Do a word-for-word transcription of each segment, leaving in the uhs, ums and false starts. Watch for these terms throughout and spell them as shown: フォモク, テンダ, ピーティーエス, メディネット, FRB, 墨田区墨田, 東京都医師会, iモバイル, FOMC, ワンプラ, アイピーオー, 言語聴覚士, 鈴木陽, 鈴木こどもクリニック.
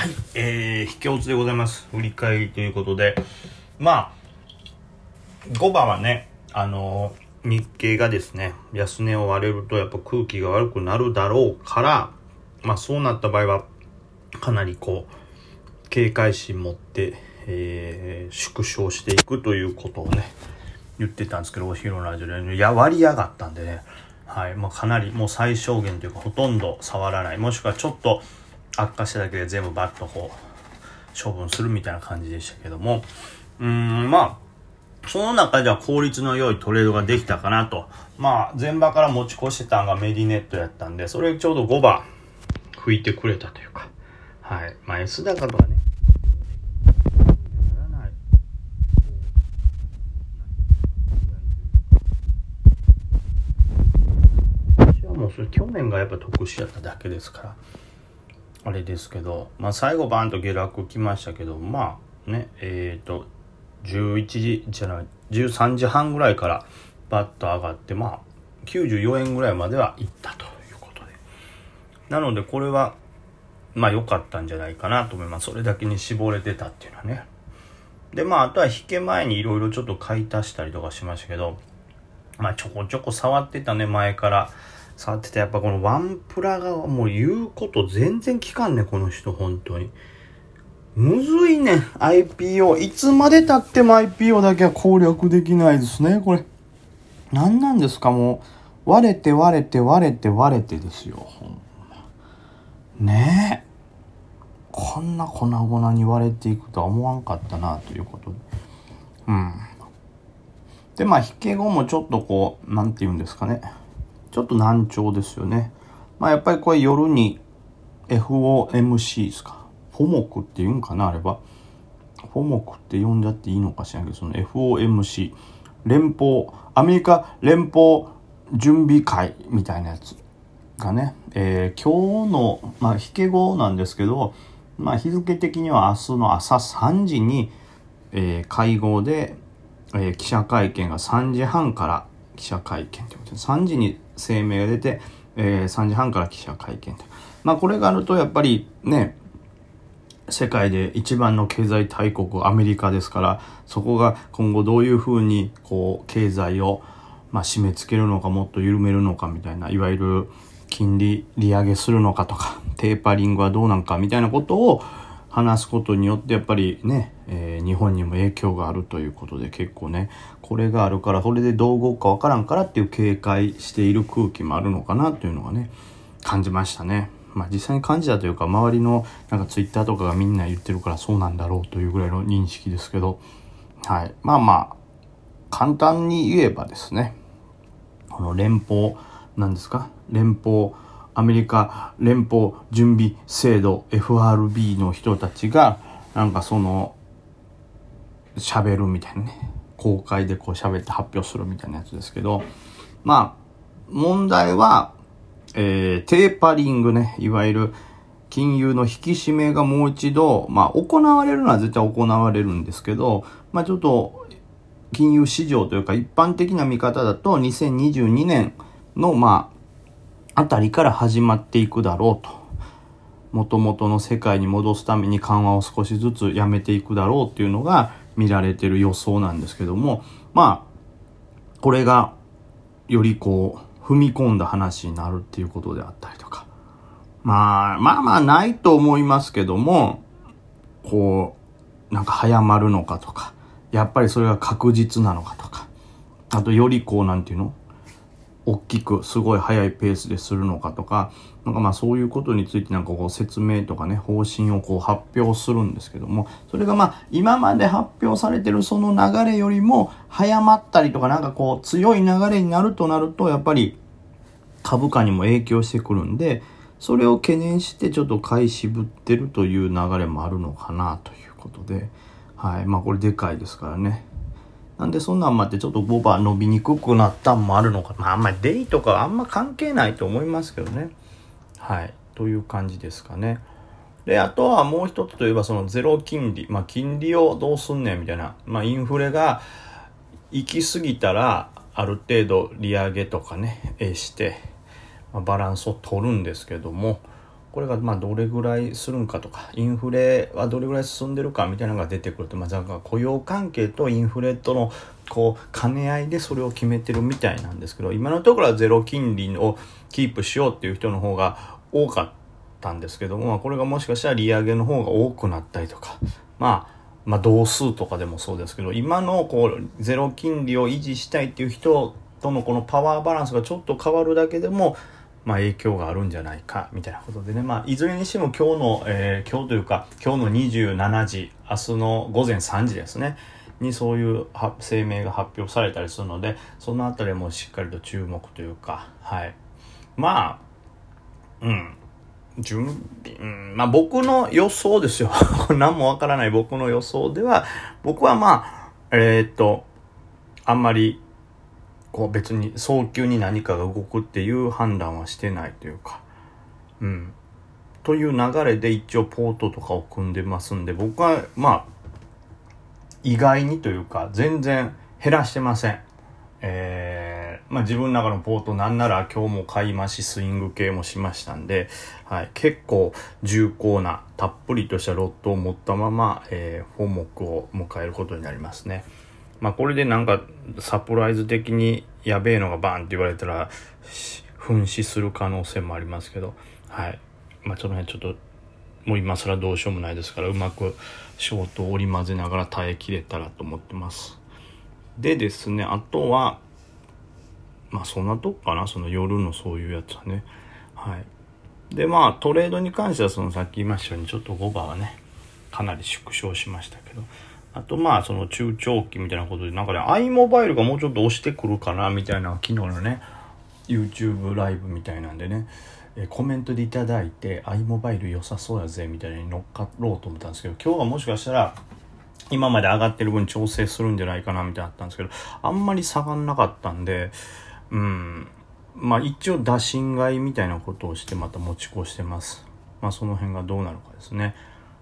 はい、えー、秘境でございます。振り返りということで、まあ、ごばんはね、あのー、日経がですね、安値を割れるとやっぱ空気が悪くなるだろうから、まあそうなった場合は、かなりこう、警戒心持って、えー、縮小していくということをね、言ってたんですけど、お昼のラジオで、いや、割り上がったんでね、はい、まあかなりもう最小限というか、ほとんど触らない、もしくはちょっと、悪化しただけで全部バッとこう処分するみたいな感じでしたけども、うーんまあその中では効率の良いトレードができたかなと。まあ前場から持ち越してたのがメディネットやったんで、それちょうどごばん吹いてくれたというか、はい、まあ S 高とかねならない私はもうそれ去年がやっぱ特殊やっただけですからあれですけど、まあ、最後バーンと下落きましたけど、まあね、えっとじゅういちじじゃないじゅうさんじはんぐらいからバッと上がって、まあ、きゅうじゅうよえんぐらいまではいったということで、なのでこれはまあ良かったんじゃないかなと思います。それだけに絞れてたっていうのはね。でまああとは引け前にいろいろちょっと買い足したりとかしましたけど、まあちょこちょこ触ってたね、前から触ってて、やっぱこのワンプラがもう言うこと全然聞かんね、この人本当に。むずいね、アイピーオー。いつまで経っても アイピーオー だけは攻略できないですね、これ。なんなんですか、もう。割れて割れて割れて割れてですよ、ほんま。ねえ。こんな粉々に割れていくとは思わんかったな、ということで。うん。で、まあ、引け後もちょっとこう、なんて言うんですかね。ちょっと難聴ですよね。まあやっぱりこれ夜に エフオーエムシー ですか。フォモクって言うんかな、あれば。フォモクって呼んじゃっていいのかしらんけど、その エフオーエムシー。連邦、アメリカ連邦準備会みたいなやつがね、えー、今日の、まあ引け後なんですけど、まあ日付的には明日の朝さんじに、えー、会合で、えー、記者会見がさんじはんから記者会見ということで、さんじに声明が出て、えー、さんじはんから記者会見と、まあこれがあるとやっぱりね、世界で一番の経済大国アメリカですから、そこが今後どういうふうにこう経済をまあ締め付けるのか、もっと緩めるのかみたいな、いわゆる金利利上げするのかとか、テーパリングはどうなんかみたいなことを話すことによってやっぱりね、えー、日本にも影響があるということで、結構ねこれがあるから、これでどう動くかわからんからっていう警戒している空気もあるのかなというのがね感じましたね。まあ実際に感じたというか、周りのなんかツイッターとかがみんな言ってるからそうなんだろうというぐらいの認識ですけど、はい、まあまあ簡単に言えばですね、この連邦なんですか、連邦アメリカ連邦準備制度 エフアールビー の人たちがなんかその喋るみたいなね、公開でこう喋って発表するみたいなやつですけど、まあ問題は、えー、テーパリングね、いわゆる金融の引き締めがもう一度まあ行われるのは絶対行われるんですけど、まあちょっと金融市場というか一般的な見方だとにせんにじゅうにねんのまああたりから始まっていくだろうと、元々の世界に戻すために緩和を少しずつやめていくだろうっていうのが見られてる予想なんですけども、まあこれがよりこう踏み込んだ話になるっていうことであったりとか、まあまあまあないと思いますけども、こうなんか早まるのかとか、やっぱりそれが確実なのかとか、あとよりこうなんていうの、大きくすごい速いペースでするのかとか、なんかまあそういうことについてなんかこう説明とかね、方針をこう発表するんですけども、それがまあ今まで発表されてるその流れよりも早まったりとか、なんかこう強い流れになるとなると、やっぱり株価にも影響してくるんで、それを懸念してちょっと買い渋ってるという流れもあるのかなということで、はい、まあこれでかいですからね。なんでそんなんもあってちょっとごばん伸びにくくなったんもあるのかな。まああんまりデイとかはあんま関係ないと思いますけどね。はい。という感じですかね。で、あとはもう一つといえばそのゼロ金利。まあ金利をどうすんねんみたいな。まあインフレが行き過ぎたらある程度利上げとかね、して、まあ、バランスを取るんですけども、これがまあどれぐらいするんかとか、インフレはどれぐらい進んでるかみたいなのが出てくると、まあ、雇用関係とインフレとのこう兼ね合いでそれを決めてるみたいなんですけど、今のところはゼロ金利をキープしようっていう人の方が多かったんですけども、まあ、これがもしかしたら利上げの方が多くなったりとか、まあ、まあ同数とかでもそうですけど、今のこうゼロ金利を維持したいっていう人とのこのパワーバランスがちょっと変わるだけでもまあ影響があるんじゃないかみたいなことでね、まあいずれにしても今日の、えー、今日というか今日のにじゅうしちじ、明日の午前さんじですねにそういう声明が発表されたりするので、そのあたりもしっかりと注目というか、はい、まあうん準備、うん、まあ僕の予想ですよ何もわからない僕の予想では、僕はまあえー、っとあんまりこう別に早急に何かが動くっていう判断はしてないというか、うん、という流れで一応ポートとかを組んでますんで、僕はまあ意外にというか全然減らしてません。えー、まあ自分の中のポートなんなら今日も買い増しスイング系もしましたんで、はい、結構重厚なたっぷりとしたロットを持ったまま、えー、本目を迎えることになりますね。まあこれでなんかサプライズ的にやべえのがバーンって言われたら噴死する可能性もありますけど、はい。まあその辺ちょっともう今更どうしようもないですから、うまくショートを織り交ぜながら耐えきれたらと思ってます。でですね、あとは、まあそんなとこかな、その夜のそういうやつはね。はい。でまあトレードに関してはそのさっき言いましたようにちょっと後場はね、かなり縮小しましたけど、あとまあその中長期みたいなことでなんかね、i モバイルがもうちょっと押してくるかなみたいな昨日のね YouTube ライブみたいなんでね、えコメントでいただいて i モバイル良さそうやぜみたいに乗っかろうと思ったんですけど、今日はもしかしたら今まで上がってる分調整するんじゃないかなみたいなあったんですけど、あんまり下がんなかったんで、うんまあ一応打診買いみたいなことをしてまた持ち越してます。まあその辺がどうなるかですね。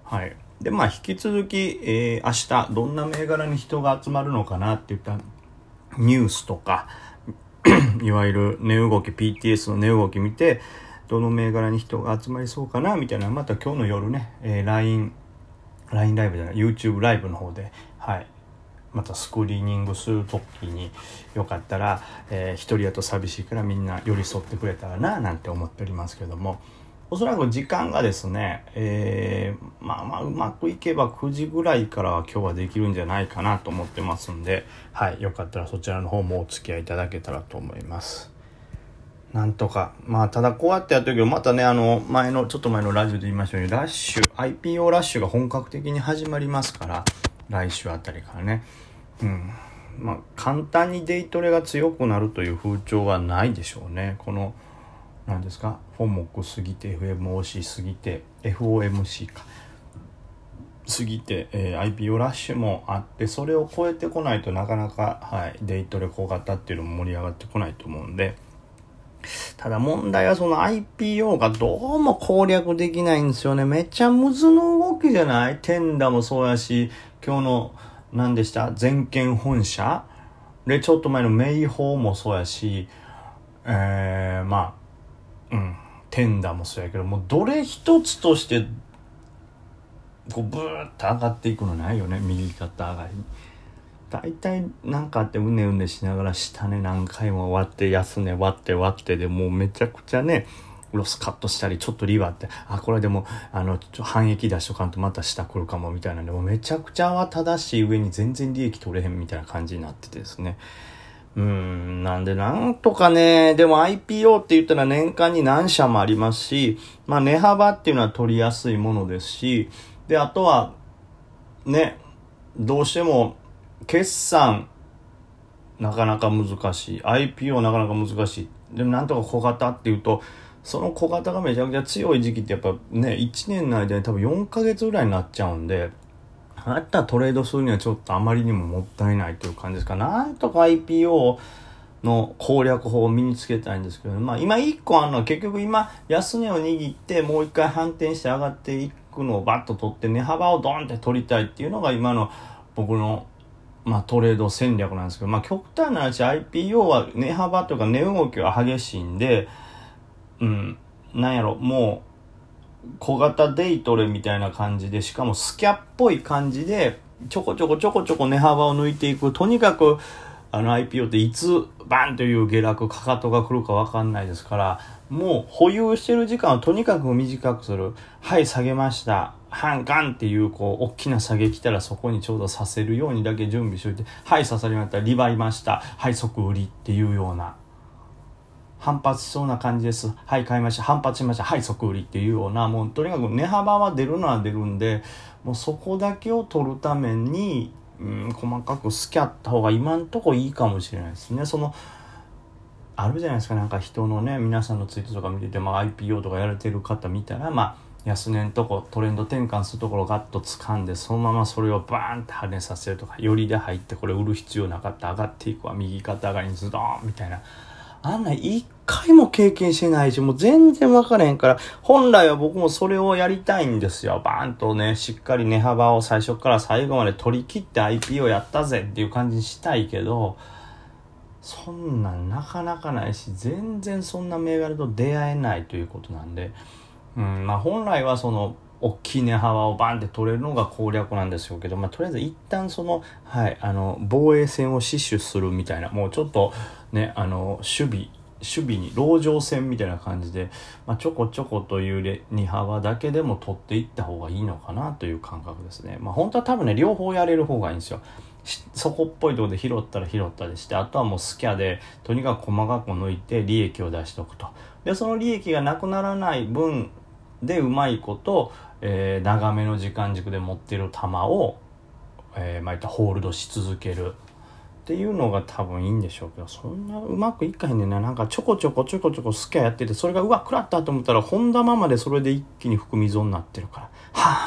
はい。でまあ引き続き、えー、明日どんな銘柄に人が集まるのかなっていったニュースとかいわゆる値動き ピーティーエス の値動き見てどの銘柄に人が集まりそうかなみたいな、また今日の夜ね、えー、ライン ライン ライブじゃない YouTube ライブの方で、はい、またスクリーニングするときによかったら、えー、一人だと寂しいからみんな寄り添ってくれたらななんて思っておりますけども、おそらく時間がですね、えー、まあまあうまくいけばくじぐらいからは今日はできるんじゃないかなと思ってますんで、はい、よかったらそちらの方もお付き合いいただけたらと思います。なんとか、まあただこうやってやってるけど、またね、あの前のちょっと前のラジオで言いましたようにラッシュ アイピーオー ラッシュが本格的に始まりますから、来週あたりからね、うん、まあ簡単にデイトレが強くなるという風潮はないでしょうね。この何ですか、フォモク過ぎて エフエムオーシー 過ぎて エフオーエムシー か過ぎて、えー、アイピーオー ラッシュもあって、それを超えてこないとなかなか、はい、デイトレ効果だっていうのも盛り上がってこないと思うんで、ただ問題はその アイピーオー がどうも攻略できないんですよね。めっちゃムズの動きじゃない？テンダもそうやし、今日の何でした全県本社でちょっと前の明報もそうやし、えー、まあうん、テンダーもそうやけど、もうどれ一つとしてこうブーッと上がっていくのないよね。右肩上がりだいたいなんかあってうねうねしながら下ね何回も割って安値割って割ってで、もうめちゃくちゃねロスカットしたりちょっとリバーって、あこれでもあのちょ反撃出しとかんとまた下来るかもみたいな、でもめちゃくちゃは正しい上に全然利益取れへんみたいな感じになっててですね、うーん、なんでなんとかね、でも アイピーオー って言ったら年間に何社もありますし、まあ値幅っていうのは取りやすいものですし、であとはね、どうしても決算なかなか難しい、 アイピーオー なかなか難しい、でもなんとか小型っていうと、その小型がめちゃくちゃ強い時期ってやっぱねいちねんの間に多分よんかげつぐらいになっちゃうんで、あったらトレードするにはちょっとあまりにももったいないという感じですから、なんとか アイピーオー の攻略法を身につけたいんですけど、まあ今いっこあるのは結局今安値を握ってもう一回反転して上がっていくのをバッと取って値幅をドンって取りたいっていうのが今の僕のまあトレード戦略なんですけど、まあ極端な話 アイピーオー は値幅というか値動きが激しいんで、うん、なんやろ、もう小型デイトレみたいな感じで、しかもスキャっぽい感じでちょこちょこちょこちょこ値幅を抜いていく。とにかくあの アイピーオー っていつバンという下落、かかとが来るか分かんないですから、もう保有してる時間をとにかく短くする。はい、下げました、ハンガンっていうこう大きな下げ来たらそこにちょうどさせるようにだけ準備しておいて、はい刺さりました、リバイました、はい即売りっていうような、反発しそうな感じです、はい買いました、反発しました、はい即売りっていうような、もうとにかく値幅は出るのは出るんで、もうそこだけを取るために、うん、細かくスキャった方が今んとこいいかもしれないですね。そのあるじゃないですか、なんか人のね、皆さんのツイートとか見てて、まあ、アイピーオー とかやれてる方見たら、まあ安値のとこトレンド転換するところをガッと掴んで、そのままそれをバーンって跳ねさせるとか、寄りで入ってこれ売る必要なかった、上がっていくわ、右肩上がりにズドーンみたいな、あんな一回も経験してないし、もう全然分からへんから、本来は僕もそれをやりたいんですよ。バーンとね、しっかり値幅を最初から最後まで取り切って アイピーオー やったぜっていう感じにしたいけど、そんなんなかなかないし、全然そんな銘柄と出会えないということなんで、うん、まあ本来はその大きい値幅をバンって取れるのが攻略なんでしょうけど、まあとりあえず一旦その、はい、あの防衛戦を死守するみたいな、もうちょっとね、あの守備守備に籠城戦みたいな感じで、まあ、ちょこちょこという値幅だけでも取っていった方がいいのかなという感覚ですね。まあ本当は多分ね、両方やれる方がいいんですよ。そこっぽいところで拾ったら拾ったりして、あとはもうスキャでとにかく細かく抜いて利益を出しておくと。でその利益がなくならない分でうまいこと、えー、長めの時間軸で持ってる球を、えー、まあ、いったホールドし続けるっていうのが多分いいんでしょうけど、そんなうまくいかへんねんな。なんかちょこちょこちょこちょこスキャやってて、それがうわ食らったと思ったら本玉までそれで一気に含み損になってるから、はぁ、あ